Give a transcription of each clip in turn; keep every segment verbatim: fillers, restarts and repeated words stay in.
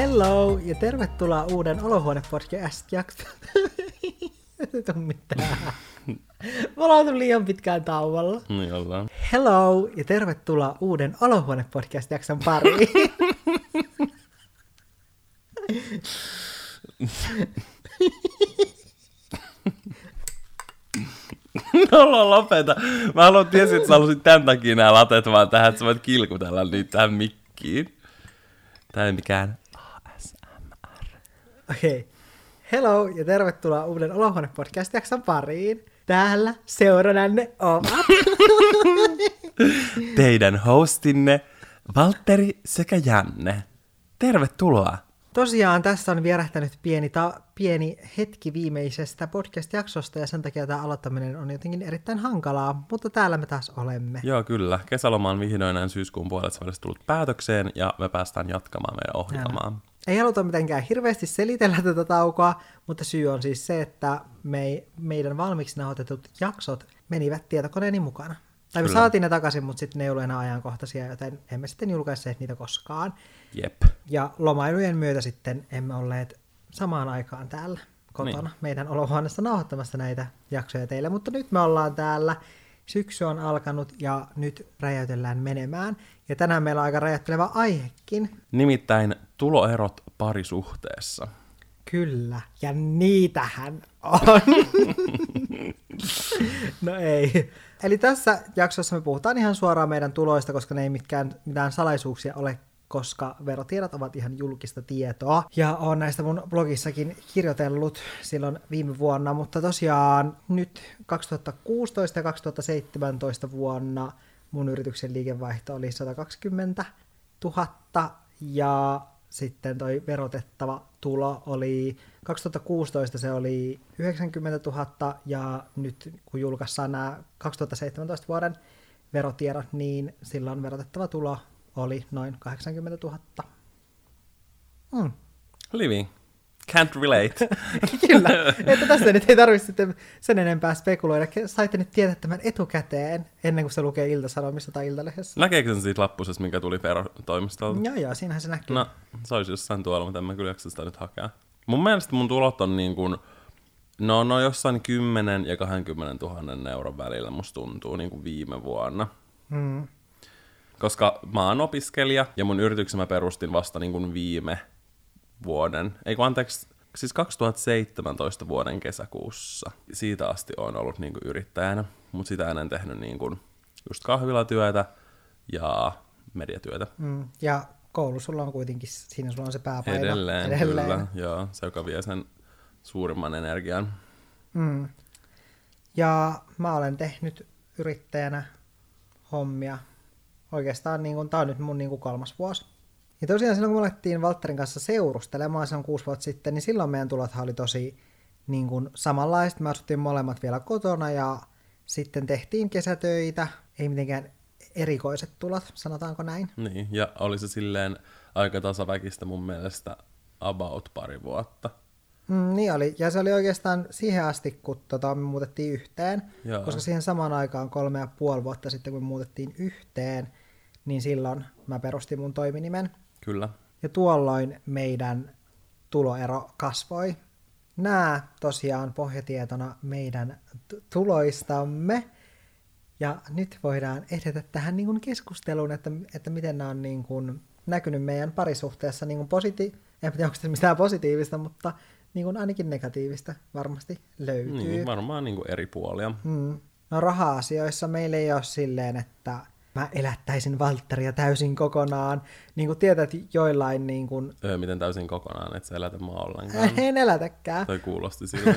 Hello ja tervetuloa uuden Olohuone-podcast-jakson. Ei tuu mitään. Me ollaan tullut liian pitkään tauolla. Niin ollaan. Hello ja tervetuloa uuden Olohuone-podcast-jakson pariin. No lopeta. Mä haluan tietää, että sä halusit tämän takia nää latet vaan tähän, että sä voit kilkutella niitä tähän mikkiin. Tää ei mikään A S M R. Okei. Okay. Hello ja tervetuloa uuden Olohuone-podcast-jakson pariin. Täällä seurananne ovat teidän hostinne Valtteri sekä Janne. Tervetuloa. Tosiaan tässä on vierähtänyt pieni, ta- pieni hetki viimeisestä podcast-jaksosta ja sen takia tämä aloittaminen on jotenkin erittäin hankalaa, mutta täällä me taas olemme. Joo kyllä, kesäloma on vihdoin näin syyskuun puolessa välissä tullut päätökseen ja me päästään jatkamaan meidän ohjelmaa. Jana. Ei haluta mitenkään hirveästi selitellä tätä taukoa, mutta syy on siis se, että me, meidän valmiiksi nauhoitetut jaksot menivät tietokoneeni mukana. Tai me saatiin ne takaisin, mutta sitten ne ei ollut enää ajankohtaisia, joten emme sitten julkaisseet niitä koskaan. Jep. Ja lomailujen myötä sitten emme olleet samaan aikaan täällä kotona niin. Meidän olohuoneessa nauhoittamassa näitä jaksoja teille. Mutta nyt me ollaan täällä, syksy on alkanut ja nyt räjäytellään menemään. Ja tänään meillä on aika räjäyttelevä aihekin. Nimittäin tuloerot parisuhteessa. Kyllä, ja niitähän on. No ei. Eli tässä jaksossa me puhutaan ihan suoraan meidän tuloista, koska ne ei mitkään, mitään salaisuuksia ole, koska verotiedot ovat ihan julkista tietoa. Ja olen näistä mun blogissakin kirjoitellut silloin viime vuonna, mutta tosiaan nyt kaksituhattakuusitoista ja kaksituhattaseitsemäntoista vuonna mun yrityksen liikevaihto oli sata kaksikymmentä tuhatta ja sitten toi verotettava tulo oli, kaksituhattakuusitoista se oli yhdeksänkymmentätuhatta ja nyt kun julkaissaan nämä kaksituhattaseitsemäntoista vuoden verotiedot, niin silloin verotettava tulo oli noin kahdeksankymmentätuhatta. Mm. Living. Can't relate. Kyllä, että tässä nyt ei tarvitse sitten sen enempää spekuloida. Saitte nyt tietää tämän etukäteen, ennen kuin se lukee Ilta-Sanomissa tai Iltalehdessä. Näkeekö sen siitä lappusesta, minkä tuli verotoimistolta? Joo, joo, siinähän se näkyy. No, se olisi jossain tuolla, mutta en mä kyllä jaksa sitä nyt hakea. Mun mielestä mun tulot on niin kuin, no, no jossain kymmenen ja kaksikymmentätuhatta euron välillä musta tuntuu niin kuin viime vuonna. Mm. Koska mä oon opiskelija ja mun yrityksen mä perustin vasta niin kuin viime vuoden, ei kun anteeksi, siis kaksituhattaseitsemäntoista vuoden kesäkuussa. Siitä asti oon ollut niinku yrittäjänä, mutta sitä ennen tehnyt niinku just kahvilatyötä ja mediatyötä. Mm. Ja koulu sulla on kuitenkin, siinä sulla on se pääpaino. Edelleen, Edelleen. Kyllä, joo, se joka vie sen suurimman energian. Mm. Ja mä olen tehnyt yrittäjänä hommia. Oikeastaan niinku, tää on nyt mun niinku kolmas vuosi. Ja tosiaan silloin, kun me alettiin Valtterin kanssa seurustelemaan silloin kuusi vuotta sitten, niin silloin meidän tulothan oli tosi niin kuin samanlaiset. Me asuttiin molemmat vielä kotona ja sitten tehtiin kesätöitä. Ei mitenkään erikoiset tulot, sanotaanko näin. Niin, ja oli se silleen aika tasaväkistä mun mielestä about pari vuotta. Mm, niin oli, ja se oli oikeastaan siihen asti, kun tota, me muutettiin yhteen. Joo. Koska siihen samaan aikaan kolme ja puoli vuotta sitten, kun me muutettiin yhteen, niin silloin mä perustin mun toiminimen. Kyllä. Ja tuolloin meidän tuloero kasvoi. Nää tosiaan pohjatietona meidän t- tuloistamme. Ja nyt voidaan edetä tähän niin kuin keskusteluun, että, että miten nämä on niin kuin näkynyt meidän parisuhteessa. Niin kuin positi- en tiedä, onko se mitään positiivista, mutta niin kuin ainakin negatiivista varmasti löytyy. Niin, varmaan niin kuin eri puolia. Mm. No raha-asioissa meillä ei ole silleen, että mä elättäisin Valtteria täysin kokonaan. Niin kuin tietää, että joillain niin kuin Öö, miten täysin kokonaan? Et sä elätä mua ollenkaan. En elätäkään. Toi kuulosti siltä.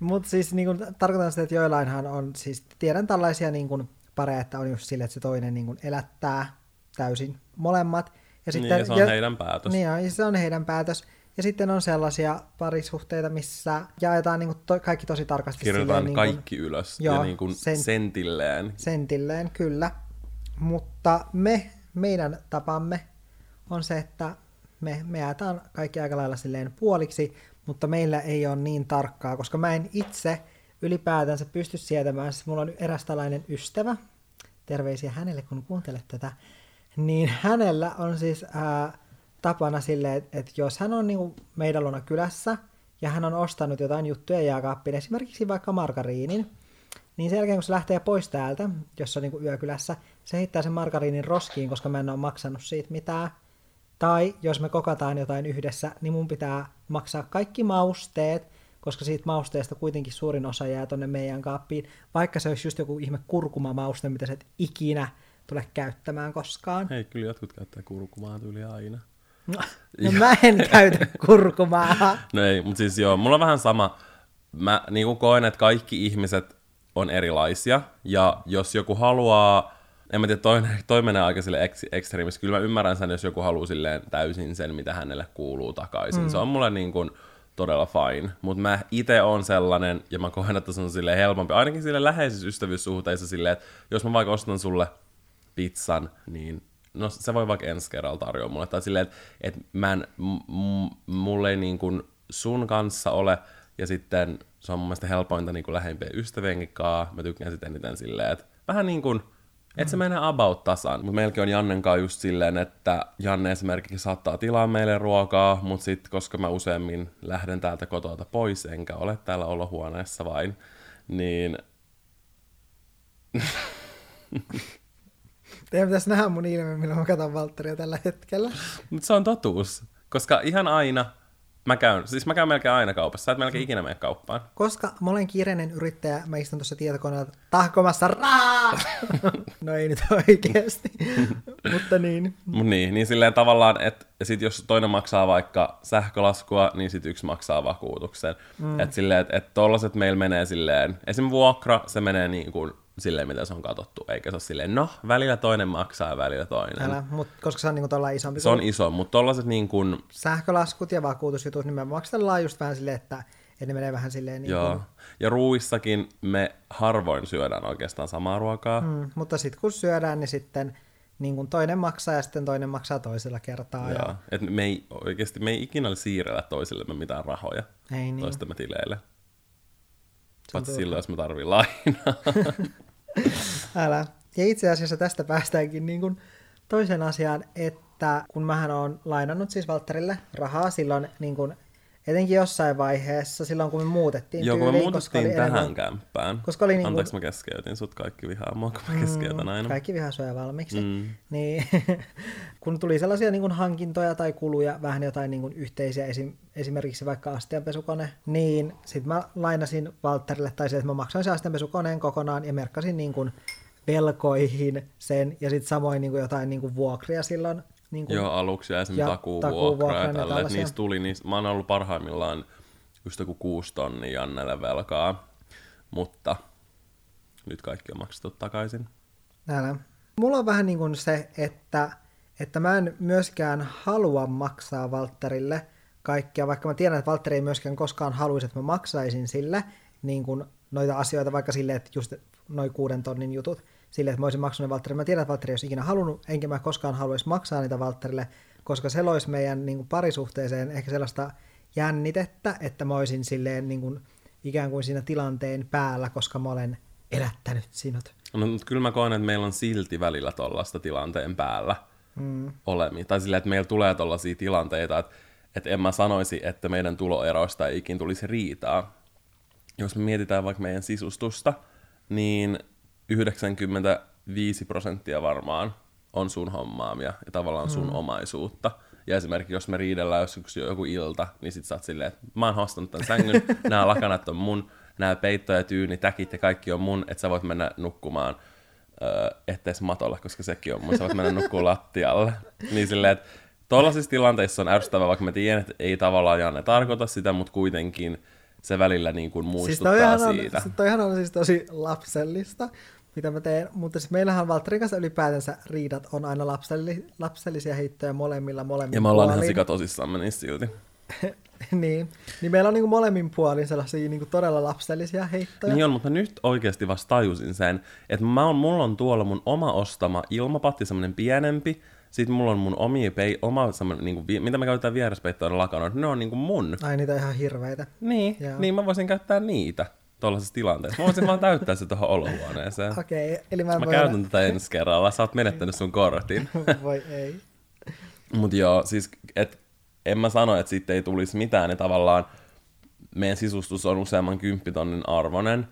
Mutta siis niin kuin, tarkoitan sitä, että joillainhan on, siis tiedän tällaisia niin kuin pareja, että on just sille, että se toinen niin kuin elättää täysin molemmat. Ja sitten, niin, ja se on jo heidän päätös. Niin, ja se on heidän päätös. Ja sitten on sellaisia parisuhteita, missä jaetaan niin kuin to, kaikki tosi tarkasti. Kirjoitetaan silleen, kaikki niin kuin ylös. Joo, ja niin kuin sen, sentilleen. Sentilleen, kyllä. Mutta me, meidän tapamme on se, että me, me jäätään kaikki aika lailla silleen puoliksi, mutta meillä ei ole niin tarkkaa, koska mä en itse ylipäätänsä pysty sietämään. Siis mulla on eräs tällainen ystävä, terveisiä hänelle kun kuuntelet tätä, niin hänellä on siis ää, tapana silleen, että, että jos hän on niin kuin meidän luona kylässä ja hän on ostanut jotain juttuja jääkaappiin, esimerkiksi vaikka margariinin, niin sen jälkeen kun se lähtee pois täältä, jos on niin kuin yökylässä, se heittää sen margariinin roskiin, koska mä en ole maksanut siitä mitään. Tai jos me kokataan jotain yhdessä, niin mun pitää maksaa kaikki mausteet, koska siitä mausteesta kuitenkin suurin osa jää tonne meidän kaappiin, vaikka se olisi just joku ihme kurkumamauste, mitä sä et ikinä tule käyttämään koskaan. Hei, kyllä jotkut käyttää kurkumaa tyyli aina. No, no mä en käytä kurkumaa. No ei, mutta siis joo, mulla on vähän sama. Mä niin kuin koen, että kaikki ihmiset on erilaisia, ja jos joku haluaa, en mä tiedä, toi, toi menee aika silleen ekstreemiksi. Kyllä mä ymmärrän sen, jos joku haluaa silleen täysin sen, mitä hänelle kuuluu takaisin. Mm. Se on mulle niin kuin todella fine, mutta mä ite on sellainen, ja mä koen, että se on silleen helpompi, ainakin silleen läheisissä ystävyyssuhteissa silleen, että jos mä vaikka ostan sulle pizzan, niin no se voi vaikka ensi kerralla tarjoa mulle, tai silleen, että et mä en, m- mulle ei niin kuin sun kanssa ole, ja sitten se on mun mielestä helpointa niin kuin lähempien ystävienkin kaa, mä tykkään sitten eniten silleen, että vähän niin kuin, et se mennään about tasan. Mutta meilläkin on Jannen kanssa just silleen, että Janne esimerkiksi saattaa tilaa meille ruokaa, mutta sitten koska mä useammin lähden täältä kotoa pois, enkä ole täällä olohuoneessa vain, niin... Teidän pitäisi nähdä mun ilme, milloin mä katson Valtteria tällä hetkellä. Mutta se on totuus, koska ihan aina mä käyn, siis mä käyn melkein aina kaupassa, sä et melkein ikinä mene kauppaan. Koska mä olen kiireinen yrittäjä, mä istun tuossa tietokoneella tahkomassa rahaa! No ei nyt oikeesti, mutta niin. Mut niin, niin silleen tavallaan, että sit jos toinen maksaa vaikka sähkölaskua, niin sit yksi maksaa vakuutuksen. Mm. Että silleen, että et tollaset meillä menee silleen, esim. Vuokra, se menee niin kuin silleen, mitä se on katsottu, eikä se ole silleen, no, välillä toinen maksaa ja välillä toinen. Älä, mut, koska se on niinku tollaan isompi. Se on iso, mutta tollaset niin kuin... Sähkölaskut ja vakuutusjutut, niin me maksellaan just vähän silleen, että, että ne menee vähän silleen niin kuin... Ja ruuissakin me harvoin syödään oikeastaan samaa ruokaa. Mm, mutta sitten kun syödään, niin sitten niin kuin toinen maksaa ja sitten toinen maksaa toisella kertaa. Joo, ja... että me ei oikeasti, me ei ikinä siirrellä toisillemme mitään rahoja. Ei niin. Toistemme tileille. Paitsi silloin, jos mä tarviin lainaa. Älä. Ja itse asiassa tästä päästäänkin niin kuin toisen asiaan, että kun mähän olen lainannut siis Valtterille rahaa silloin niin kuin etenkin jossain vaiheessa, silloin kun me muutettiin tyyliin. Joo, kun me muutettiin tähän enemmän, kämppään. Koska oli niin anteeksi, kun... mä keskeytin sut kaikki vihaa mua, kun mä keskeytän aina. Kaikki vihaa suoja valmiiksi. Mm. Niin, kun tuli sellaisia niin kuin hankintoja tai kuluja, vähän jotain niin kuin yhteisiä, esim, esimerkiksi vaikka astianpesukone, niin sitten mä lainasin Valtterille, tai se, että mä maksoin sen astianpesukoneen kokonaan ja merkkasin niin kuin velkoihin sen, ja sitten samoin niin kuin jotain niin kuin vuokria silloin. Niin kuin, joo, aluksi ja esimerkiksi takuuvuokraa ja tälleen, niistä tuli, niistä, mä oon ollut parhaimmillaan just joku kuusi tonnia Jannelle velkaa, mutta nyt kaikki on maksettu takaisin. Älä. Mulla on vähän niin kuin se, että, että mä en myöskään halua maksaa Valtterille kaikkea, vaikka mä tiedän, että Valtteri ei myöskään koskaan haluaisi, että mä maksaisin sille niin kuin noita asioita, vaikka silleen, että just noin kuuden tonnin jutut. Silleen, että mä olisin maksanut Valtterille. Mä tiedän, että Valtteri ei olisi ikinä halunnut, enkä mä koskaan haluaisi maksaa niitä Valtterille, koska se loisi meidän niin kuin parisuhteeseen ehkä sellaista jännitettä, että mä olisin silleen niin kuin, ikään kuin siinä tilanteen päällä, koska mä olen elättänyt sinut. No, mutta kyllä mä koen, että meillä on silti välillä tollaista tilanteen päällä mm. olemi. Tai silleen, että meillä tulee tollaisia tilanteita, että, että en mä sanoisi, että meidän tuloeroista ei ikin tulisi riitaa. Jos me mietitään vaikka meidän sisustusta, niin... yhdeksänkymmentäviisi prosenttia varmaan on sun hommaamia ja tavallaan sun mm. omaisuutta. Ja esimerkiksi jos me riidellään joskus joku ilta, niin sit sä oot silleen, että mä oon hostanut tän sängyn, nämä lakanat on mun, nämä peitto ja tyyni, täkit ja kaikki on mun, että sä voit mennä nukkumaan öö, etteis matolle, koska sekin on mun, sä voit mennä nukkumaan lattialle. Niin silleen, että tollaisissa tilanteissa on ärsyttävää, vaikka mä tiedän, että ei tavallaan Janne tarkoita sitä, mutta kuitenkin se välillä niin kuin muistuttaa siis siitä. Se toihan on siis tosi lapsellista, mitä mä teen, mutta siis meillähän Valtterin kanssa ylipäätänsä riidat on aina lapselli, lapsellisia heittoja molemmilla molemmin puolin. Ja me ollaan puolin. Ihan sikatosissamme niissä silti. niin. niin, meillä on niin kuin molemmin puolin sellaisia niin kuin todella lapsellisia heittoja. Niin on, mutta nyt oikeasti vasta tajusin sen, että mä on, mulla on tuolla mun oma ostama ilmapatti, semmoinen pienempi. Sitten mulla on mun omia pei, oma, niinku, mitä me käytetään vieraspeittoina lakanoita, ne on niinku mun. Ai niitä ihan hirveitä. Niin, niin mä voisin käyttää niitä tuollaisessa tilanteessa. Mä voisin vaan täyttää se tuohon olohuoneeseen. Okei, okay, eli mä, mä voin... käytän tätä ensi kerralla, sä oot menettänyt sun kortin. Voi ei. Mutta joo, siis et, en mä sano, että siitä ei tulisi mitään, niin tavallaan meidän sisustus on useamman kymppitonnin arvoinen,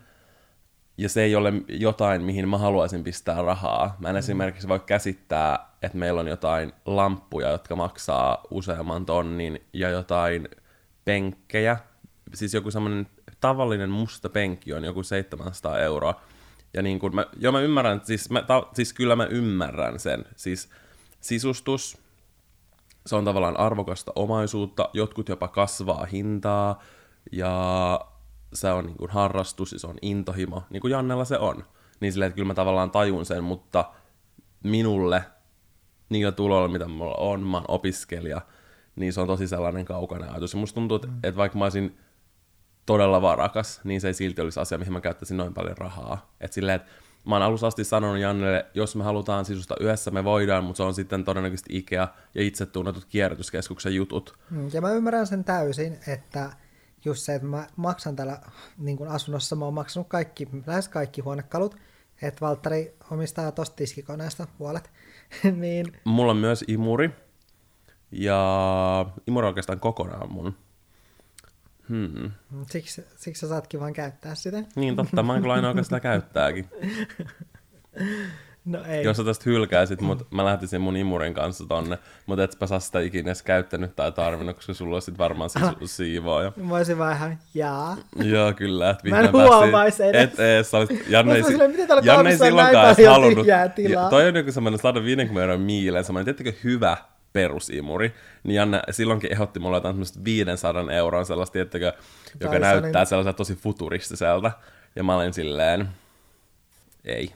ja se ei ole jotain, mihin mä haluaisin pistää rahaa. Mä en mm. esimerkiksi voi käsittää, että meillä on jotain lamppuja, jotka maksaa useamman tonnin, ja jotain penkkejä. Siis joku semmoinen tavallinen musta penkki on joku seitsemänsataa euroa. Ja niin kun mä, joo mä ymmärrän, siis, mä, ta, siis kyllä mä ymmärrän sen. Siis sisustus, se on tavallaan arvokasta omaisuutta, jotkut jopa kasvaa hintaa, ja se on niin kuin harrastus, se on intohimo, niin kuin Jannella se on. Niin silleen, että kyllä mä tavallaan tajun sen, mutta minulle, niillä tuloilla, mitä mulla on, mä oon opiskelija, niin se on tosi sellainen kaukainen ajatus. Ja musta tuntuu, että vaikka mä olisin todella varakas, niin se ei silti olisi asia, mihin mä käyttäisin noin paljon rahaa. Et silleen, että mä oon alusta asti sanonut Jannelle, jos me halutaan sisusta yhdessä, me voidaan, mutta se on sitten todennäköisesti Ikea ja itse tunnetut kierrätyskeskuksen jutut. Ja mä ymmärrän sen täysin, että just se, että mä maksan täällä niin kuin asunnossa, mä oon maksanut kaikki, lähes kaikki huonekalut, että Valtteri omistaa tosta tiskikoneesta puolet. Niin. Mulla on myös imuri, ja imuri oikeastaan kokonaan mun. Hmm. Siksi, siksi sä saatkin vaan käyttää sitä. Niin totta, mä en kyllä aina oikeastaan käyttääkin. No ei. Jos sä tästä hylkäisit, mut mä lähtisin mun imurin kanssa tonne, mut etpä sä sitä ikinä edes käyttänyt tai tarvinnut, koska sulla olisi varmaan sisu- siivaaja. Mä olisin vaan ihan, jaa. Joo, kyllä, et vihreän päästiin. Mä en huomaisi edes. Et ees, sä olisit, Janne ei silloinkaan edes halunnut. Ja, toi on joku semmoinen sata viisikymmentä euroa miileen, semmoinen, tiettäkö hyvä perusimuri, niin Janne silloinkin ehdotti mulle jotain semmoista viisisataa euroa sellaista, tiettäkö, joka Taisanin näyttää sellaiselta tosi futuristiselta, ja mä olin silleen, ei.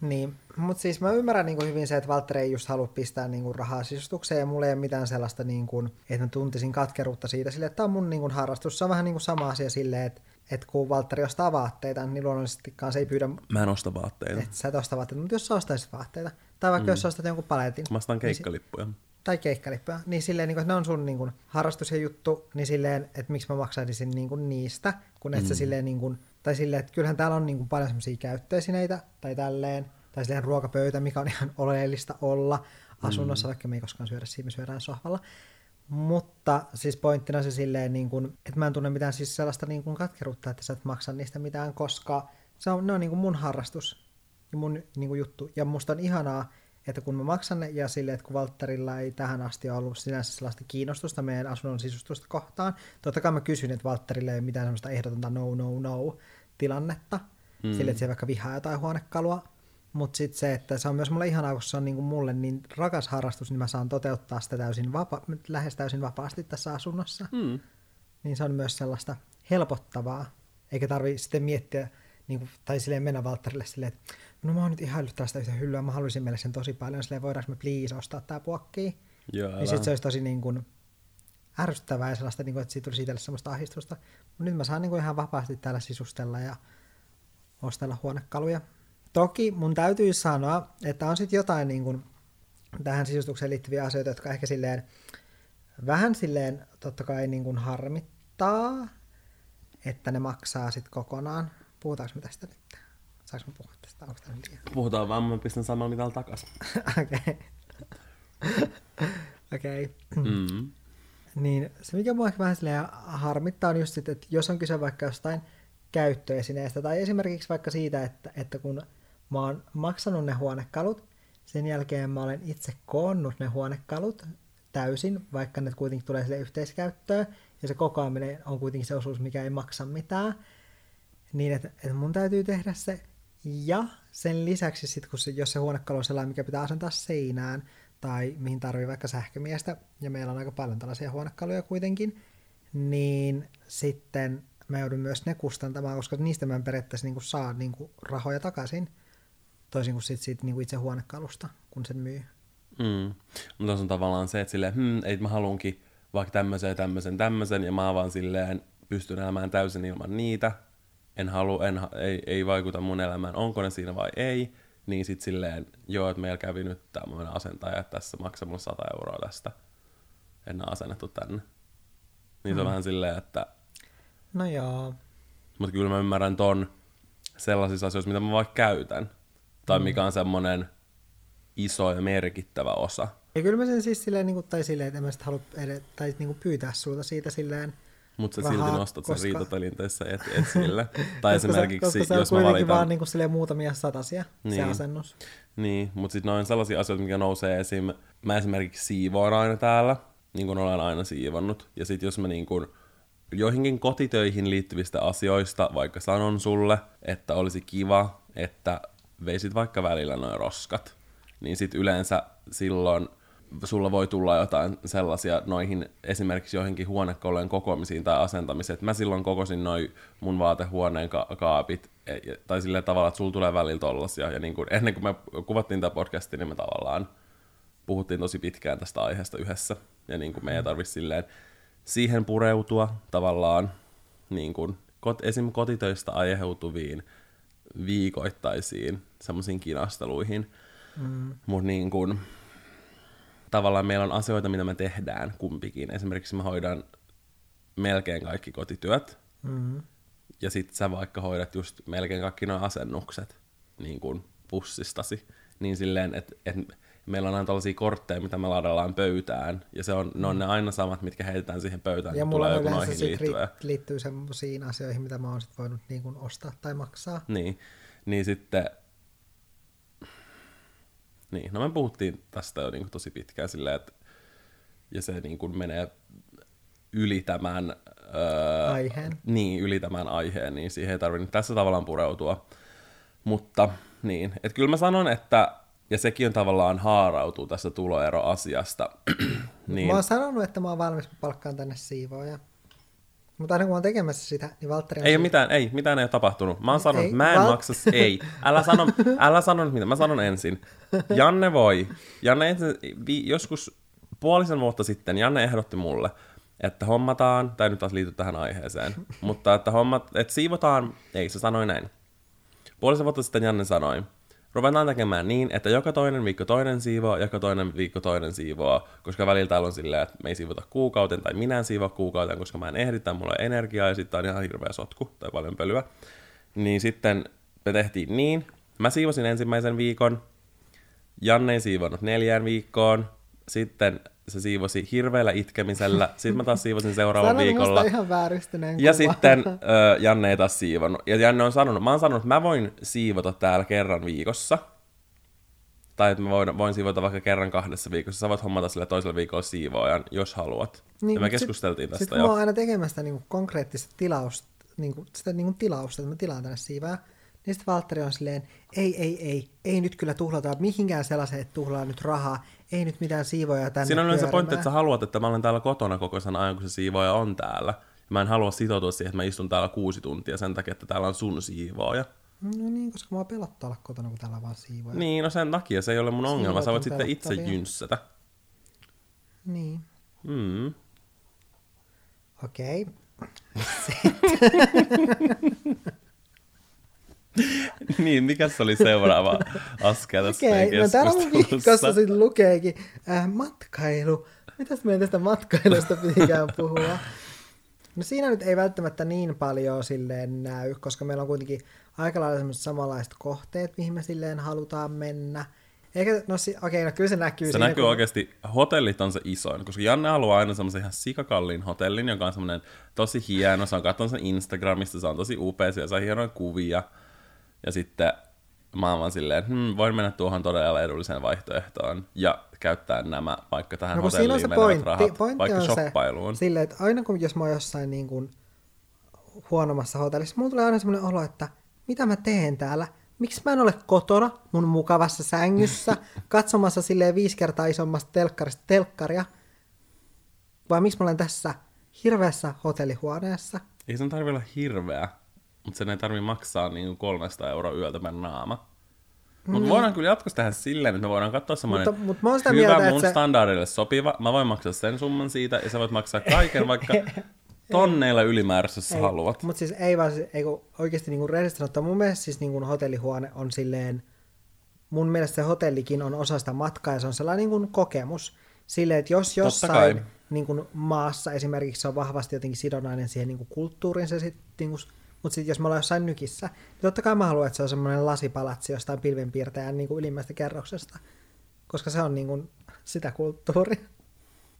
Niin, mutta siis mä ymmärrän niinku hyvin se, että Valtteri ei just halua pistää niinku rahaa sisustukseen, ja mulla ei ole mitään sellaista, niinku, että mä tuntisin katkeruutta siitä silleen, että tää on mun niinku harrastus. Se on vähän niinku sama asia silleen, että et kun Valtteri ostaa vaatteita, niin luonnollisestikaan se ei pyydä... Mä en osta vaatteita. Et sä et osta vaatteita, mutta jos sä ostaisit vaatteita, tai vaikka mm. jos sä ostat jonkun paletin... Mä ostan keikkalippuja. Niin, tai keikkalippuja, niin silleen, että ne on sun niinku harrastus ja juttu, niin silleen, että miksi mä maksaisin niinku niistä, kun et mm. sä silleen... Niinku, tai silleen, että kyllähän täällä on niin kuin paljon semmoisia käyttöesineitä, tai tälleen, tai silleen ruokapöytä, mikä on ihan oleellista olla asunnossa, mm. vaikka me ei koskaan syödä siinä, me syödään sohvalla. Mutta siis pointtina se silleen, niin kuin, että mä en tunne mitään siis sellaista niin kuin katkeruutta, että sä et maksa niistä mitään, koska se on, ne on niin kuin mun harrastus ja mun niin kuin juttu. Ja musta on ihanaa, että kun mä maksan ne, ja silleen, että kun Valtterilla ei tähän asti ollut sinänsä sellaista kiinnostusta meidän asunnon sisustusta kohtaan, totta kai mä kysyn, että Valtterille ei mitään sellaista ehdotonta no, no, no tilannetta, mm. silleen, että se vaikka vihaa jotain huonekalua, mutta sitten se, että se on myös mulle ihanaa, koska se on niinku mulle niin rakas harrastus, niin mä saan toteuttaa sitä täysin vapa- lähes täysin vapaasti tässä asunnossa. Mm. Niin se on myös sellaista helpottavaa, eikä tarvitse sitten miettiä, niin kuin, tai silleen mennä Valtterille silleen, että no mä oon nyt ihaillut tästä yhtä hyllyä, mä haluaisin meille sen tosi paljon, silleen voidaanko me please ostaa tää puokkiin. Jaa. Niin sit se olisi tosi niin kuin ärsyttävää ja sellaista, niin kuin, että siitä tulisi itselle sellaista ahdistusta. Mut nyt mä saan niin kuin ihan vapaasti täällä sisustella ja ostella huonekaluja. Toki mun täytyy sanoa, että on sit jotain niin kuin tähän sisustukseen liittyviä asioita, jotka ehkä silleen, vähän silleen totta kai niin kuin harmittaa, että ne maksaa sit kokonaan. Puhutaanko me tästä nyt? Saanko mä puhua tästä? Onko tämä liian? Puhutaan vaan, mä pistän samalla mitalla takaisin. Okei. Okei. Mm. Niin se mikä mua ehkä vähän silleen harmittaa on just sit, että jos on kyse vaikka jostain käyttöesineestä tai esimerkiksi vaikka siitä, että, että kun mä oon maksanut ne huonekalut, sen jälkeen mä olen itse koonnut ne huonekalut täysin, vaikka ne kuitenkin tulee sille yhteiskäyttöön ja se kokoaminen on kuitenkin se osuus, mikä ei maksa mitään. Niin, että et mun täytyy tehdä se, ja sen lisäksi sit, kun se, jos se huonekalu on sellainen, mikä pitää asentaa seinään, tai mihin tarvii vaikka sähkömiestä, ja meillä on aika paljon tällaisia huonekaluja kuitenkin, niin sitten mä joudun myös ne kustantamaan, koska niistä mä en periaatteessa niinku saa niinku rahoja takaisin, toisin kuin sit, sit niinku itse huonekalusta, kun sen myy. Mm. Mutta se on tavallaan se, että silleen, hmm, ei mä haluankin vaikka tämmöisen, tämmöisen, tämmöisen, ja mä vaan silleen pystyn elämään täysin ilman niitä, en halua, en, ei, ei vaikuta mun elämään, onko ne siinä vai ei, niin sit silleen, joo, että meillä kävi nyt tämmöinen asentaja, että tässä maksaa mulle sata euroa tästä, en ole asennettu tänne. Niin se on mm. vähän silleen, että... No joo. Mut kyllä mä ymmärrän ton sellaisissa asioissa, mitä mä vaikka käytän, tai mm. mikä on semmonen iso ja merkittävä osa. Ja kyllä mä sen siis silleen, niin kuin, tai silleen, että en mä sitä halua edes, tai niin kuin pyytää sulta siitä silleen. Mutta sä silti nostat koska... sen riitapelinteissä et, et sillä. Tai esimerkiksi, koska se on jos mä valitan... vaan niin kuin, muutamia satasia niin. Se asennus. Niin, mutta sitten noin sellaisia asioita, mikä nousee esim. Mä esimerkiksi siivoan aina täällä, niin kuin olen aina siivannut. Ja sitten jos mä niin kuin joihinkin kotitöihin liittyvistä asioista, vaikka sanon sulle, että olisi kiva, että veisit vaikka välillä noin roskat, niin sitten yleensä silloin sulla voi tulla jotain sellaisia noihin esimerkiksi johonkin huonekalujen kokoamisiin tai asentamiseen, että mä silloin kokosin noi mun vaatehuoneen ka- kaapit, tai sillä tavalla, että sulla tulee välillä tollasia. Ja niin kun, ennen kuin me kuvattiin tämä podcasti, niin me tavallaan puhuttiin tosi pitkään tästä aiheesta yhdessä, ja niin kun me ei tarvitse silleen siihen pureutua tavallaan niin kun, kot, esim. Kotitöistä aiheutuviin viikoittaisiin semmoisiin kinasteluihin, mm. mutta niin kun, tavallaan meillä on asioita, mitä me tehdään kumpikin. Esimerkiksi mä hoidan melkein kaikki kotityöt, mm-hmm. ja sit sä vaikka hoidat just melkein kaikki nuo asennukset niin kun pussistasi, niin silleen, että et meillä on aina tällaisia kortteja, mitä me ladellaan pöytään, ja se on, ne on ne aina samat, mitkä heitetään siihen pöytään, ja kun tulee joku noihin liittyvä. Ja liittyy semmoisiin asioihin, mitä mä oon sit voinut niin kun ostaa tai maksaa. Niin, niin sitten... Niin, no me puhuttiin tästä jo niin tosi pitkään silleen, että ja se niin kuin menee yli tämän, öö, aiheen. Niin, yli tämän aiheen, niin siihen ei tarvitse tässä tavallaan pureutua. Mutta niin, että kyllä mä sanon, että, ja sekin on tavallaan haarautuu tässä tuloeroasiasta. Niin. Mä oon sanonut, että mä oon valmis palkkaan tänne siivooja. Mutta aina kun mä oon tekemässä sitä, niin Valtteri on... Ei siitä... mitään, ei, mitään ei ole tapahtunut. Mä oon sanonut, ei, mä en Val... maksa, ei. Älä sano, älä sano nyt mitä, mä sanon ensin. Janne voi. Janne ensin, joskus puolisen vuotta sitten Janne ehdotti mulle, että hommataan, tai nyt taas liity tähän aiheeseen, mutta että hommat, että siivotaan, ei se sanoi näin. Puolisen vuotta sitten Janne sanoi, ruvetaan tekemään niin, että joka toinen viikko toinen siivoa, joka toinen viikko toinen siivoa, koska välillä täällä on silleen, että me ei siivota kuukauten, tai minä en siivoa kuukauten, koska mä en ehdi, tai mulla ei energiaa, ja sitten on ihan hirveä sotku, tai paljon pölyä. Niin sitten me tehtiin niin, mä siivosin ensimmäisen viikon, Janne ei siivonut neljään viikkoon, sitten se siivosi hirveällä itkemisellä, sitten mä taas siivosin seuraavan sanon viikolla. Ihan vääristyneen ja kuva. Sitten äh, Janne ei taas siivonut. Ja Janne on sanonut, mä oon sanonut, että mä voin siivota täällä kerran viikossa. Tai että mä voin, voin siivota vaikka kerran kahdessa viikossa. Sä voit hommata sillä toisella viikolla siivoojan, jos haluat. Niin, ja me keskusteltiin sit, tästä sit jo. Mä oon aina tekemästä niinku konkreettista tilausta, niinku, sitä niinku tilausta, että mä tilaan tänne siivää. Niin sitten Valtteri on silleen, ei, ei, ei, ei nyt kyllä tuhlata mihinkään sellaiseen, että tuhlaa nyt rahaa. Ei nyt mitään siivoja tänne. Siinä on yleensä pointti, että sä haluat, että mä olen täällä kotona koko sen ajan, kun se siivoja on täällä. Mä en halua sitoutua siihen, että mä istun täällä kuusi tuntia sen takia, että täällä on sun siivoja. No niin, koska mä pelottaa olla kotona, kun täällä on vaan siivoja. Niin, no sen takia se ei ole mun siivot ongelma. Sä voit sitten itse jynssätä. Niin. Mm. Okei. Okay. Niin, mikä se oli seuraava askel tässä okay, keskustelussa? Okei, no täällä viikossa sitten lukeekin äh, matkailu. Mitäs meidän tästä matkailusta pitikään puhua? No siinä nyt ei välttämättä niin paljon silleen näy, koska meillä on kuitenkin aika lailla sellaiset samanlaiset kohteet, mihin me silleen halutaan mennä. Eikä, no si- okei, okay, no kyllä se näkyy. Se siinä, näkyy kun... oikeasti, hotellit on se isoin, koska Janne haluaa aina semmoisen ihan sikakallin hotellin, joka on semmoinen tosi hieno, se on katsonut sen Instagramista, se on tosi upea, siellä saa hienoja kuvia. Ja sitten mä oon vaan silleen, että hmm, voin mennä tuohon todella edulliseen vaihtoehtoon ja käyttää nämä vaikka tähän no, hotelliin menevät pointti, rahat, pointti vaikka shoppailuun. Se, silleen, että aina kun jos mä oon jossain niin kuin huonommassa hotellissa, mulla tulee aina semmoinen olo, että mitä mä teen täällä? Miksi mä en ole kotona mun mukavassa sängyssä katsomassa silleen viisi kertaa isommasta telkkarista telkkaria? Vai miksi mä olen tässä hirveässä hotellihuoneessa? Ei sen tarvitse olla hirveä. Mutta sen ei tarvitse maksaa niin kolmesataa euroa yöltä per naama. Mutta mm. voidaan kyllä jatkossa tehdä silleen, että me voidaan katsoa semmoinen hyvä mieltä, mun se... standardille sopiva. Mä voin maksaa sen summan siitä ja sä voit maksaa kaiken vaikka tonneilla ylimäärässä, jos haluat. Mutta siis ei vaan, ei kun oikeasti niinku rehellisesti sanottuna, mun mielestä siis niinku hotellihuone on silleen, mun mielestä se hotellikin on osa sitä matkaa ja se on sellainen niinku kokemus. Silleen, että jos jossain niinku maassa esimerkiksi se on vahvasti jotenkin sidonainen siihen niinku kulttuuriin se sitten niinku, mutta sitten jos me ollaan jossain nykissä, niin totta kai mä haluan, että se on semmoinen lasipalatsi jostain pilvenpiirtäjän niin kuin ylimmäistä kerroksesta. koska se on niin kuin sitä kulttuuria.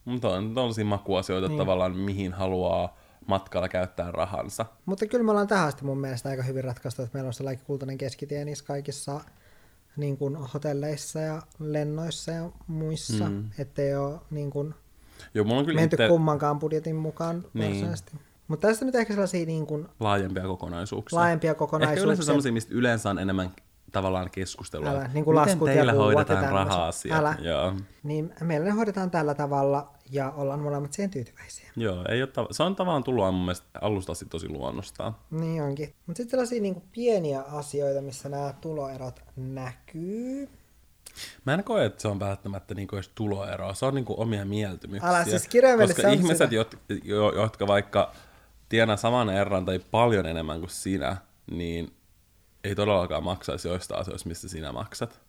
Mutta on tollaisia makuasioita niin. Tavallaan, mihin haluaa matkalla käyttää rahansa. Mutta kyllä me ollaan tähän asti mun mielestä aika hyvin ratkaistu, että meillä on sellainen kultainen keskitie niissä kaikissa niin kuin hotelleissa ja lennoissa ja muissa, mm. ettei ole niin kuin Joo, mulla on kyllä menty inter... kummankaan budjetin mukaan varsinaisesti. Niin. Mutta tässä nyt ehkä sellaisia niin kuin laajempia kokonaisuuksia. Laajempia kokonaisuuksia. Ehkä yleensä sellaisia, mistä yleensä on enemmän tavallaan keskustelua. Älä, niin kuin miten teillä hoidetaan raha-asiat. Niin meillä ne hoidetaan tällä tavalla ja ollaan molemmat siihen tyytyväisiä. Joo, ei ole tav- se on tavallaan tullut mun mielestä alusta asti tosi luonnostaan. Niin onkin. Mutta sitten sellaisia niin kuin pieniä asioita, missä nämä tuloerot näkyy. Mä en koe, että se on välttämättä niinku edes tuloeroa. Se on niinku omia mieltymyksiä. Ala, siis koska ihmiset, jot, jo, jotka vaikka tienaa saman erran tai paljon enemmän kuin sinä, niin ei todellakaan maksaisi joistain asioista, mistä sinä maksat.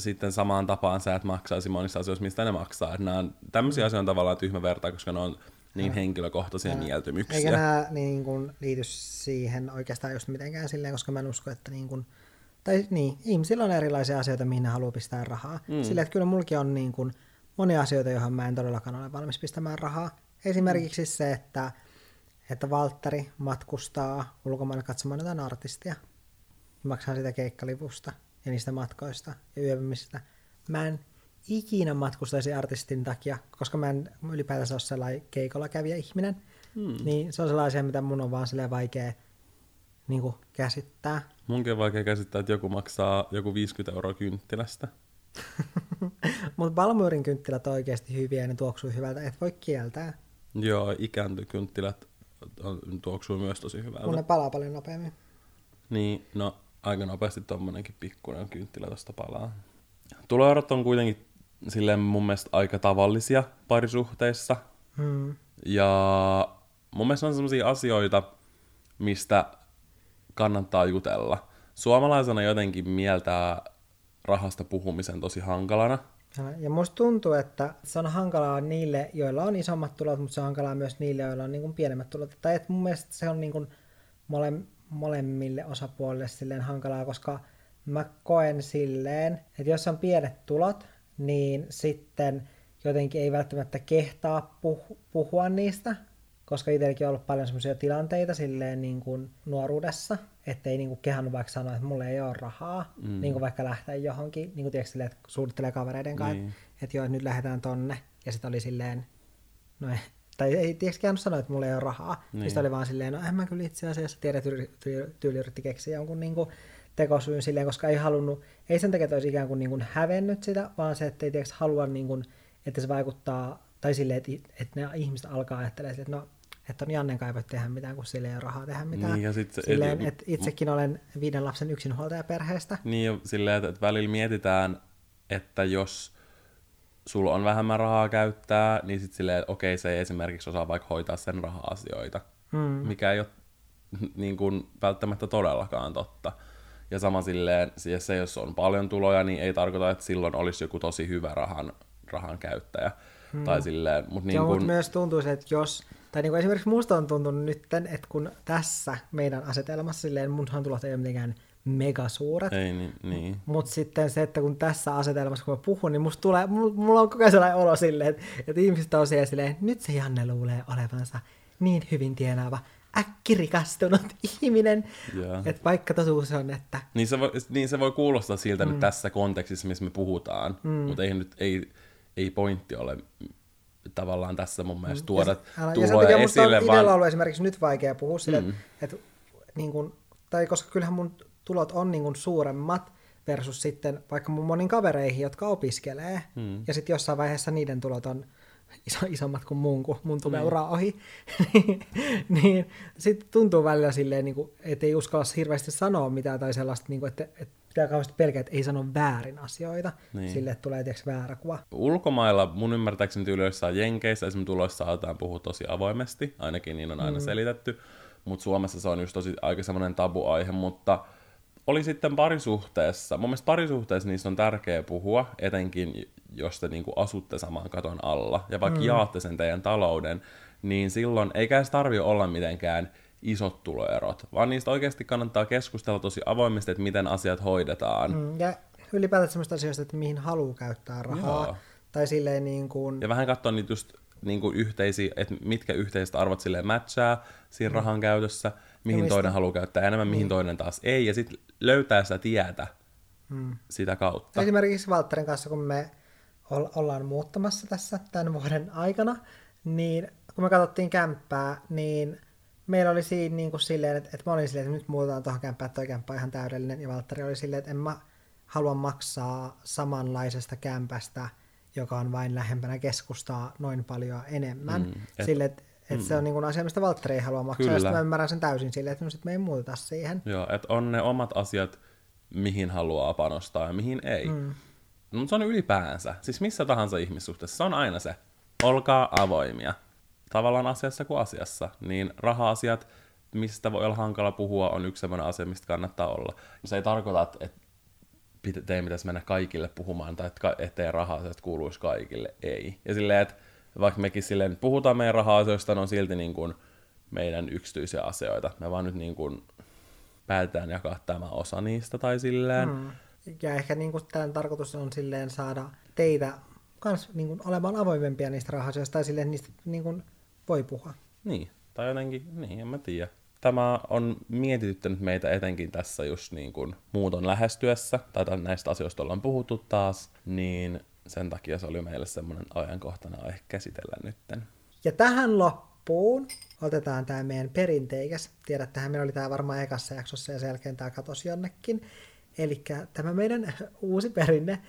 Sitten samaan tapaan sä et maksaisi monissa asioista, mistä ne maksaa. Et nää on tämmöisiä asioita tavallaan tyhmä vertaa, koska ne on niin henkilökohtaisia ja mieltymyksiä. Eikä nää niin kun liity siihen oikeastaan just mitenkään silleen, koska mä en usko, että niin kun tai niin, ihmisillä on erilaisia asioita, mihin ne haluaa pistää rahaa. Mm. Sillä, että kyllä mullakin on niin kuin monia asioita, joihin mä en todellakaan ole valmis pistämään rahaa. Esimerkiksi mm. se, että, että Valtteri matkustaa ulkomaille katsomaan jotain artistia. Maksaa sitä keikkalipusta ja niistä matkoista ja yöpymisistä. Mä en ikinä matkustaisi artistin takia, koska mä en ylipäätänsä ole sellainen keikolla kävijä ihminen. Mm. Niin se on sellaisia, mitä mun on vaan silleen vaikea niin kuin käsittää. Munkin on vaikea käsittää, että joku maksaa joku viisikymmentä euroa kynttilästä. Mutta palmuurin kynttilät on oikeasti hyviä ja ne tuoksuu hyvältä, et voi kieltää. Joo, ikääntykynttilät tuoksuu myös tosi hyvältä. Mun ne palaa paljon nopeammin. Niin, no aika nopeasti tommonenkin pikkuinen kynttilä tosta palaa. Tuloerot on kuitenkin silleen mun mielestä aika tavallisia parisuhteissa. Hmm. Ja mun mielestä on sellaisia asioita, mistä kannattaa jutella. Suomalaisena jotenkin mieltää rahasta puhumisen tosi hankalana. Ja musta tuntuu, että se on hankalaa niille, joilla on isommat tulot, mutta se on hankalaa myös niille, joilla on niin kuin pienemmät tulot. Tai et mun mielestä se on niin kuin mole, molemmille osapuolille silleen hankalaa, koska mä koen silleen, että jos on pienet tulot, niin sitten jotenkin ei välttämättä kehtaa puh- puhua niistä. Koska itselläkin on ollut paljon semmoisia tilanteita silleen niin kuin nuoruudessa, ettei niin kuin kehannut vaikka sanoa, että mulla ei ole rahaa, mm. niin kuin vaikka lähtee johonkin, niin kuin tiedätkö silleen, että suunnittelee kavereiden kanssa, niin. Että joo, että nyt lähdetään tonne, ja sitten oli silleen, no ei, tai ei tiedätkö kehannut sanoa, että mulla ei ole rahaa, niin, niin oli vaan silleen, no en mä kyllä itse asiassa tiedä, tyyli, tyyli, tyyli yritti keksiä jonkun niin kuin tekosyyn silleen, koska ei halunnut, ei sen takia, että olisi ikään kuin, niin kuin hävennyt sitä, vaan se, ettei tiedätkö halua, niin kuin, että se vaikuttaa, tai silleen, että, että ne ihmiset alkaa ajattelemaan silleen, että no, että on Jannen kai voi tehdä mitään, kun sille ei ole rahaa tehdä mitään. Niin, ja sit se, silleen, et, että itsekin olen viiden lapsen yksinhuoltajaperheestä. Niin, ja silleen, että välillä mietitään, että jos sulla on vähemmän rahaa käyttää, niin sitten silleen, että okei, se ei esimerkiksi osaa vaikka hoitaa sen raha-asioita, mm. mikä ei ole niin kuin välttämättä todellakaan totta. Ja sama silleen, se jos on paljon tuloja, niin ei tarkoita, että silloin olisi joku tosi hyvä rahan, rahan käyttäjä. Mm. Tai silleen, mut niin kun mutta myös tuntuisi, että jos tai niin kuin esimerkiksi musta on tuntunut nytten, että kun tässä meidän asetelmassa silleen munhan tulot ei ole mitenkään megasuuret, niin, niin. Mutta sitten se, että kun tässä asetelmassa kun mä puhun, niin musta tulee, mulla on koko ajan sellainen olo silleen, että, että ihmiset on siellä silleen, nyt se Janne luulee olevansa niin hyvin tienaava, äkkirikastunut ihminen, yeah. Että vaikka totuus on, että niin se voi, niin se voi kuulostaa siltä mm. nyt tässä kontekstissa, missä me puhutaan, mm. mutta ei nyt, ei, ei pointti ole tavallaan tässä mun mielestä tuoda tuloja esille. Ja sen takia musta on itsellä ollut esimerkiksi nyt vaikea puhua sille, mm. että niin kun, tai koska kyllähän mun tulot on niin kun suuremmat versus sitten vaikka mun monin kavereihin, jotka opiskelee, mm. ja sitten jossain vaiheessa niiden tulot on iso, isommat kuin mun, kun mun tulee mm. ura ohi, niin sitten tuntuu välillä silleen, niin kun, että ei uskalla hirveästi sanoa mitään tai sellaista, niin kun, että, että pitää kauheasti pelkää, että ei sano väärin asioita, niin. Sille tulee tietysti väärä kuva. Ulkomailla mun ymmärtääkseni tyyliöissä on Jenkeissä, esimerkiksi tuloissa aletaan puhua tosi avoimesti, ainakin niin on aina mm. selitetty, mutta Suomessa se on just tosi aika semmoinen tabuaihe, mutta oli sitten parisuhteessa, mun mielestä parisuhteessa niistä on tärkeä puhua, etenkin jos te niinku asutte saman katon alla ja vaikka mm. jaatte sen teidän talouden, niin silloin eikä edes tarvitse olla mitenkään isot tuloerot, vaan niistä oikeasti kannattaa keskustella tosi avoimesti, että miten asiat hoidetaan. Ja ylipäätään semmoista asioista, että mihin haluaa käyttää rahaa. Joo. Tai silleen niin kuin... Ja vähän katsoa niitä just niin kuin yhteisiä, että mitkä yhteiset arvot silleen matchaa siinä mm. rahan käytössä, mihin mistä... toinen haluaa käyttää enemmän, mihin mm. toinen taas ei, ja sitten löytää sitä tietä mm. sitä kautta. Esimerkiksi Valtterin kanssa, kun me ollaan muuttamassa tässä tämän vuoden aikana, niin kun me katsottiin kämppää, niin meillä oli siinä niin kuin silleen, että, että mä olin silleen, että nyt muutetaan tuohon kämppään, että toi kämppä on ihan täydellinen, ja Valtteri oli silleen, että en mä halua maksaa samanlaisesta kämpästä, joka on vain lähempänä keskustaa, noin paljon enemmän. Mm, et, silleen, että et mm. se on niin kuin asia, mistä Valtteri ei halua maksaa, kyllä. Ja mä ymmärrän sen täysin silleen, että no sit me ei muuteta siihen. Joo, että on ne omat asiat, mihin haluaa panostaa ja mihin ei. Mm. No, mutta se on ylipäänsä, siis missä tahansa ihmissuhteessa, se on aina se, olkaa avoimia. Tavallaan asiassa kuin asiassa, niin raha-asiat, mistä voi olla hankala puhua, on yksi sellainen asia, mistä kannattaa olla. Se ei tarkoita, että teidän pitäisi mennä kaikille puhumaan, tai ettei raha-asiat kuuluisi kaikille, ei. Ja silleen, että vaikka mekin silleen puhutaan meidän raha-asioista, ne on silti niin kuin meidän yksityisiä asioita. Me vaan nyt niin kuin päätetään jakaa tämä osa niistä, tai silleen. Hmm. Ja ehkä niin kuin tämän tarkoitus on silleen saada teitä kans niin kuin olemaan avoimempia niistä raha-asioista, tai silleen niistä niin kuin voi puhua. Niin, tai jotenkin, niin, en mä tiedä. Tämä on mietityttänyt meitä etenkin tässä just niin kuin muuton lähestyessä, tai näistä asioista ollaan puhuttu taas, niin sen takia se oli meille semmoinen ajankohtana aihe käsitellä nytten. Ja tähän loppuun otetaan tämä meidän perinteikäs. Tiedättehän, meillä oli tämä varmaan ekassa jaksossa ja sen jälkeen tämä katosi jonnekin. Eli tämä meidän uusi perinne,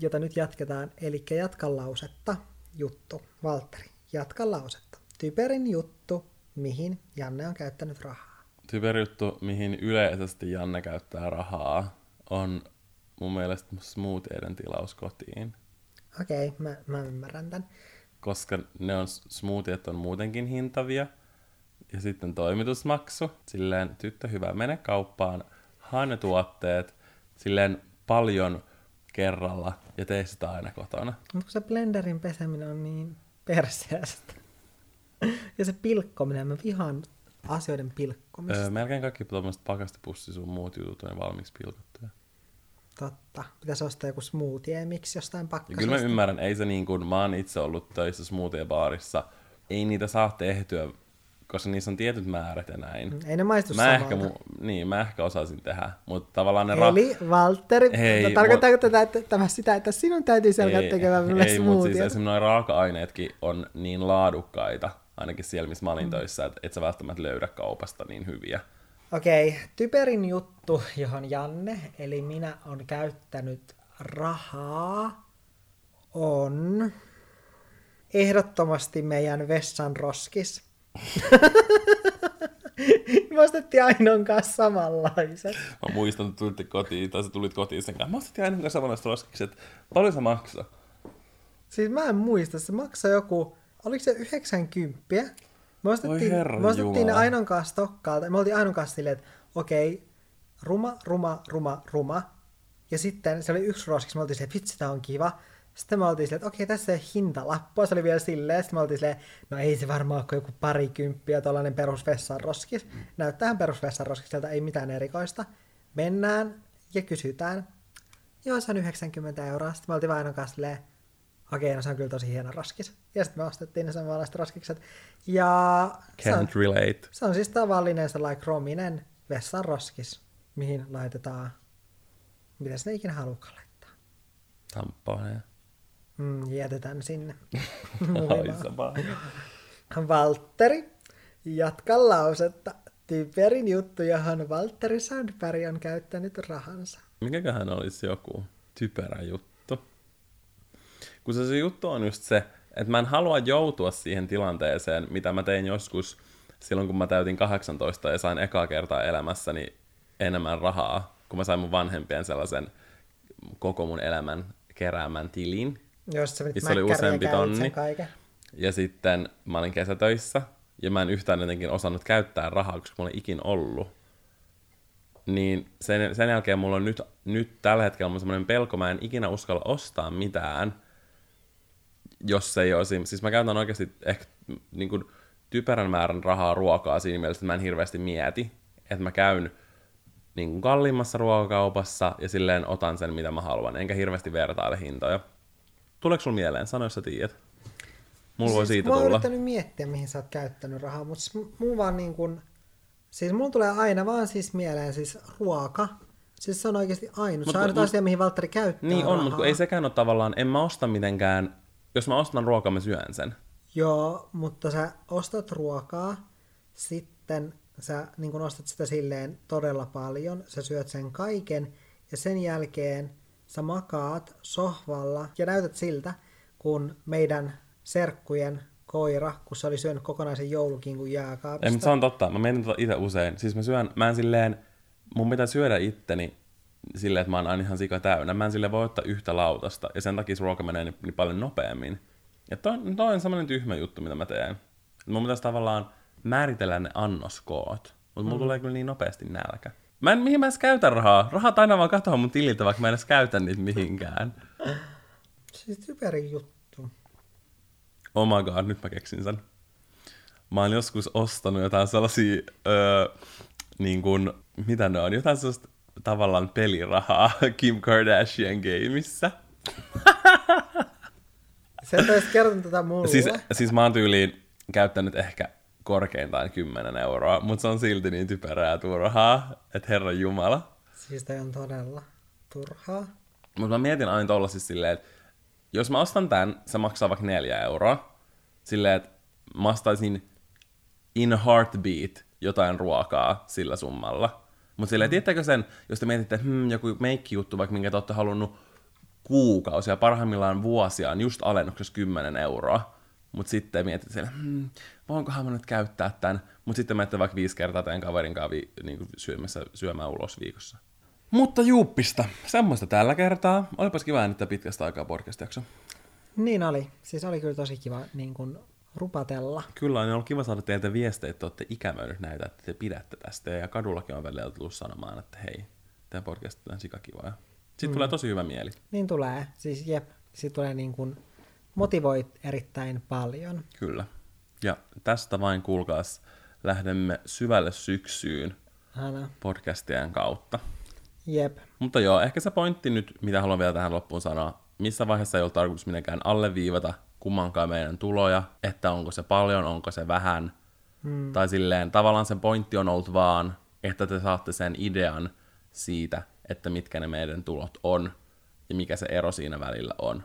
jota nyt jatketaan, eli jatka lausetta, juttu. Valtteri, jatka lausetta. Typerin juttu, mihin Janne on käyttänyt rahaa. Typerin juttu, mihin yleisesti Janne käyttää rahaa, on mun mielestä smoothieiden tilaus kotiin. Okei, okay, mä, mä ymmärrän tämän. Koska ne on, smoothiet on muutenkin hintavia. Ja sitten toimitusmaksu. Silleen, tyttö hyvä, mene kauppaan, haa ne tuotteet, silleen paljon kerralla ja tee sitä aina kotona. Mutta se blenderin peseminen on niin perseestä. Ja se pilkkominen, mä vihaan asioiden pilkkomista. Öö, melkein kaikki tuommoiset pakastipussi sun muut jutut on valmiiksi pilkottuja. Totta. Pitäisi ostaa joku smoothie miksi jostain pakkasesta. Kyllä mä ymmärrän, ei se niin kuin, mä oon itse ollut töissä smoothie-baarissa, ei niitä saa tehtyä, koska niissä on tietyt määrät ja näin. Ei ne maistu mä samalta. Ehkä, niin, mä ehkä osaisin tehdä, mutta tavallaan ne... Eli ra- Valtteri, hei, no, tarkoittaako mu- tätä että, tämä sitä, että sinun täytyy selkää tekemään minulle smoothieita? Ei, mutta siis esimerkiksi nuo raaka-aineetkin on niin laadukkaita, ainakin siellä, missä mä olin mm. töissä, että et sä välttämättä löydä kaupasta niin hyviä. Okei, okay. Typerin juttu, johon Janne, eli minä, on käyttänyt rahaa, on ehdottomasti meidän vessan roskis. Mä ostettiin Ainon kanssa samanlaiset. Mä muistan, että tulit kotiin, tai sä tulit kotiin sen kanssa. Mä ostettiin Ainon kanssa samanlaiset roskikset. Paljon se maksoi? Siis mä en muista, se maksoi joku, oliko se yhdeksänkymmentä? Mä ostettiin, mä ostettiin ne Ainon kanssa Stokkaalta. Me oltiin Ainon kanssa silleen, että okei, okay, ruma, ruma, ruma, ruma. Ja sitten se oli yksi roskis, mä oltiin silleen, että vitsi, tää on kiva. Sitten me oltiin silleen, että okei, tässä ei ole hintalappua, se oli vielä silleen. Sitten me oltiin silleen, no ei se varmaan ole joku parikymppiä, tuollainen perusvessan roskis. Näyttäähän perusvessan roskiselta, ei mitään erikoista. Mennään ja kysytään. Joo, se on yhdeksänkymmentä euroa. Sitten me oltiin Vainon kanssa silleen, okei, no se on kyllä tosi hieno roskis. Ja sitten me ostettiin ne samanlaiset roskikset. Ja se on, se on siis tavallinen sellainen krominen vessan roskis, mihin laitetaan, mitä sinne ikinä halukaan laittaa. Tamponeja. Mm, jätetään sinne. Valtteri, jatka lausetta. Typerin juttu, johon Valtteri Sandberg on käyttänyt rahansa. Mikäköhän olisi joku typerä juttu? Kun se, se juttu on just se, että mä en halua joutua siihen tilanteeseen, mitä mä tein joskus silloin, kun mä täytin kahdeksantoista ja sain ekaa kertaa elämässäni enemmän rahaa, kun mä sain mun vanhempien sellaisen koko mun elämän keräämän tilin. Jos se oli useampi tonni. Ja sitten mä olin kesätöissä, ja mä en yhtään jotenkin osannut käyttää rahaa, koska mulla ei ikin ollut. Niin sen, sen jälkeen mulla on nyt, nyt tällä hetkellä mulla on semmoinen pelko, mä en ikinä uskalla ostaa mitään, jos ei olisi... Siis mä käytän oikeasti ehkä niin kuin typerän määrän rahaa ruokaa siinä mielessä, että mä en hirveästi mieti, että mä käyn niin kuin kalliimmassa ruokakaupassa ja silleen otan sen, mitä mä haluan, enkä hirveästi vertaile hintoja. Tuleeko sulla mieleen? Sano, jos sä tiedät. Mulla siis voi siitä mä tulla. Mä oon yrittänyt miettiä, mihin sä oot käyttänyt rahaa, mutta siis mun vaan niin kuin, siis mulla tulee aina vaan siis mieleen siis ruoka. Siis se on oikeasti ainut. Mut, se on ainut mut, asia, mihin Valtteri käyttää niin rahaa. On, mutta ei sekään ole tavallaan, en mä osta mitenkään, jos mä ostan ruokaa, mä syön sen. Joo, mutta sä ostat ruokaa, sitten sä niin kun ostat sitä silleen todella paljon, sä syöt sen kaiken ja sen jälkeen sä makaat sohvalla ja näytät siltä, kun meidän serkkujen koira, kun se oli syönyt kokonaisen joulukinkun jääkaapista. Ei, mutta se on totta. Mä mietin tota itse usein. Siis mä syön, mä en silleen, mun pitää syödä itteni silleen, että mä oon aina ihan sika täynnä. Mä en silleen voi ottaa yhtä lautasta ja sen takia se ruoka menee niin, niin paljon nopeammin. Ja toi, toi on semmoinen tyhmä juttu, mitä mä teen. Mun pitäisi tavallaan määritellä ne annoskoot, mutta mulla mm. tulee kyllä niin nopeasti nälkä. Mä en mihin mä edes käytä rahaa. Rahat aina vaan katoaa mun tililtä, vaikka mä en edes käytä niitä mihinkään. Siis typeri juttu. Oh my god, nyt mä keksin sen. Mä oon joskus ostanut jotain sellaisia, öö, niin kuin, mitä ne on, jotain sellaista tavallaan pelirahaa Kim Kardashian gameissa. Sä et ois kertonut tätä mulle. Siis, siis mä oon tyyliin käyttänyt ehkä korkeintaan kymmenen euroa, mutta se on silti niin typerää turhaa, että herran jumala. Siis toi on todella turhaa. Mutta mä mietin aina tolla siis silleen, että jos mä ostan tän, se maksaa vaikka neljä euroa. Silleen, että mä ostaisin in heartbeat jotain ruokaa sillä summalla. Mutta silleen, mm. tiedättekö sen, jos te mietitte, että hmm, joku meikki-juttu, vaikka minkä te ootte halunnut kuukausia, parhaimmillaan vuosiaan, just alennuksessa kymmenen euroa. Mutta sitten mietit siellä, hmm, voinkohan mä nyt käyttää tämän. Mutta sitten mä ette vaikka viisi kertaa tämän kaverin kanssa vi- niinku syömässä, syömään ulos viikossa. Mutta juuppista, semmoista tällä kertaa. Olipas kiva äänittää pitkästä aikaa podcast-jakso. Niin oli. Siis oli kyllä tosi kiva niin kun rupatella. Kyllä on ollut kiva saada teiltä viestejä, että olette ikämöinyt näitä, että te pidätte tästä. Ja kadullakin on välillä tullut sanomaan, että hei, tämä podcast on sikakivaa. Sitten mm. tulee tosi hyvä mieli. Niin tulee. Siis jep, siitä tulee niin kuin motivoit erittäin paljon. Kyllä. Ja tästä vain kuulkaas, lähdemme syvälle syksyyn Älä. podcastien kautta. Jep. Mutta joo, ehkä se pointti nyt, mitä haluan vielä tähän loppuun sanoa. Missä vaiheessa ei ole tarkoitus mitenkään alleviivata kummankaan meidän tuloja, että onko se paljon, onko se vähän. Hmm. Tai silleen, tavallaan se pointti on ollut vaan, että te saatte sen idean siitä, että mitkä ne meidän tulot on ja mikä se ero siinä välillä on.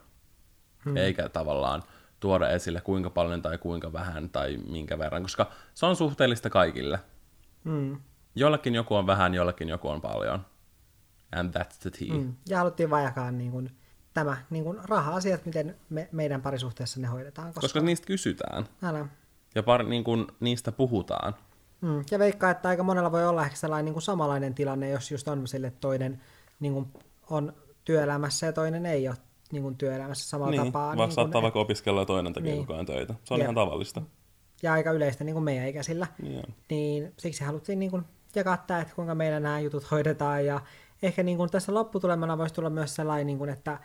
Hmm. Eikä tavallaan tuoda esille kuinka paljon tai kuinka vähän tai minkä verran, koska se on suhteellista kaikille. Hmm. Jollakin joku on vähän, jollakin joku on paljon. And that's the tea. Mm. Ja haluttiin vaan jakaa niin kuin, tämä niin kuin raha-asiat, miten me, meidän parisuhteessa ne hoidetaan. Koska, koska niistä kysytään. Älä. Ja par, niin kuin, niistä puhutaan. Mm. Ja veikkaa, että aika monella voi olla ehkä sellainen niin kuin samanlainen tilanne, jos just on sille, että toinen niin kuin, on työelämässä ja toinen ei ole niin kuin, työelämässä samalla niin, tapaa. Niin, vaikka saattaa vaikka opiskella ja toinen tekee niin. kukaan töitä. Se on ja. ihan tavallista. Ja aika yleistä niin kuin meidän ikäisillä. Yeah. Niin, siksi haluttiin niin kuin, jakaa tämä, että kuinka meillä nämä jutut hoidetaan ja ehkä niin kuin tässä lopputulemana voisi tulla myös sellainen, niin kuin, että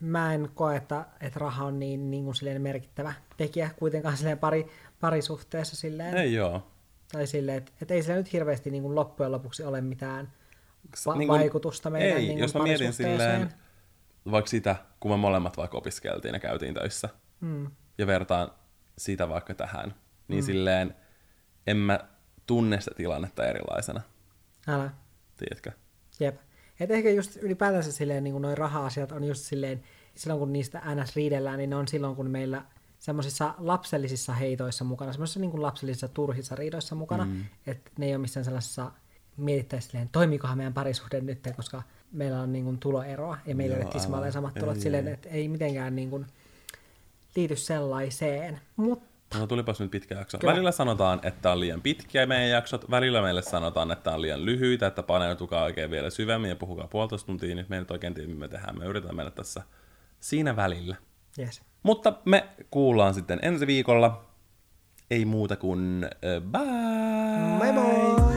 mä en koe, että, että raha on niin, niin kuin silleen merkittävä tekijä kuitenkaan silleen pari, parisuhteessa. Silleen, ei joo. Tai silleen, että, että ei sillä nyt hirveästi niin kuin loppujen lopuksi ole mitään va- niin kuin, vaikutusta meidän ei, niin kuin parisuhteeseen. Ei, jos mä mietin silleen, vaikka sitä, kun me molemmat vaikka opiskeltiin ja käytiin töissä, mm. ja vertaan sitä vaikka tähän, niin mm. silleen en mä tunne sitä tilannetta erilaisena. Älä. Tiedätkö? Jep. Et ehkä just ylipäätänsä silleen, niin kuin noi raha-asiat on just silleen, silloin kun niistä ns. Riidellään, niin ne on silloin, kun meillä semmoisissa lapsellisissa heitoissa mukana, semmoisissa niin kuin lapsellisissa turhissa riidoissa mukana, mm. että ne ei ole missään sellaisessa mietittäisi silleen, toimiikohan meidän parisuhde nyt, koska meillä on niin kuin tuloeroa, ja meillä on tismalleen samat tulot silleen, että ei mitenkään niin kuin liity sellaiseen. Mutta no tulipas nyt pitkä jakso. Kyllä. Välillä sanotaan, että on liian pitkiä meidän jaksot. Välillä meille sanotaan, että on liian lyhyitä, että paneutukaa oikein vielä syvemmin ja puhukaa puolitoista tuntia. Nyt me ei nyt oikein tiedä, mitä me tehdään. Me yritetään mennä tässä siinä välillä. Yes. Mutta me kuullaan sitten ensi viikolla. Ei muuta kuin bye! Bye bye!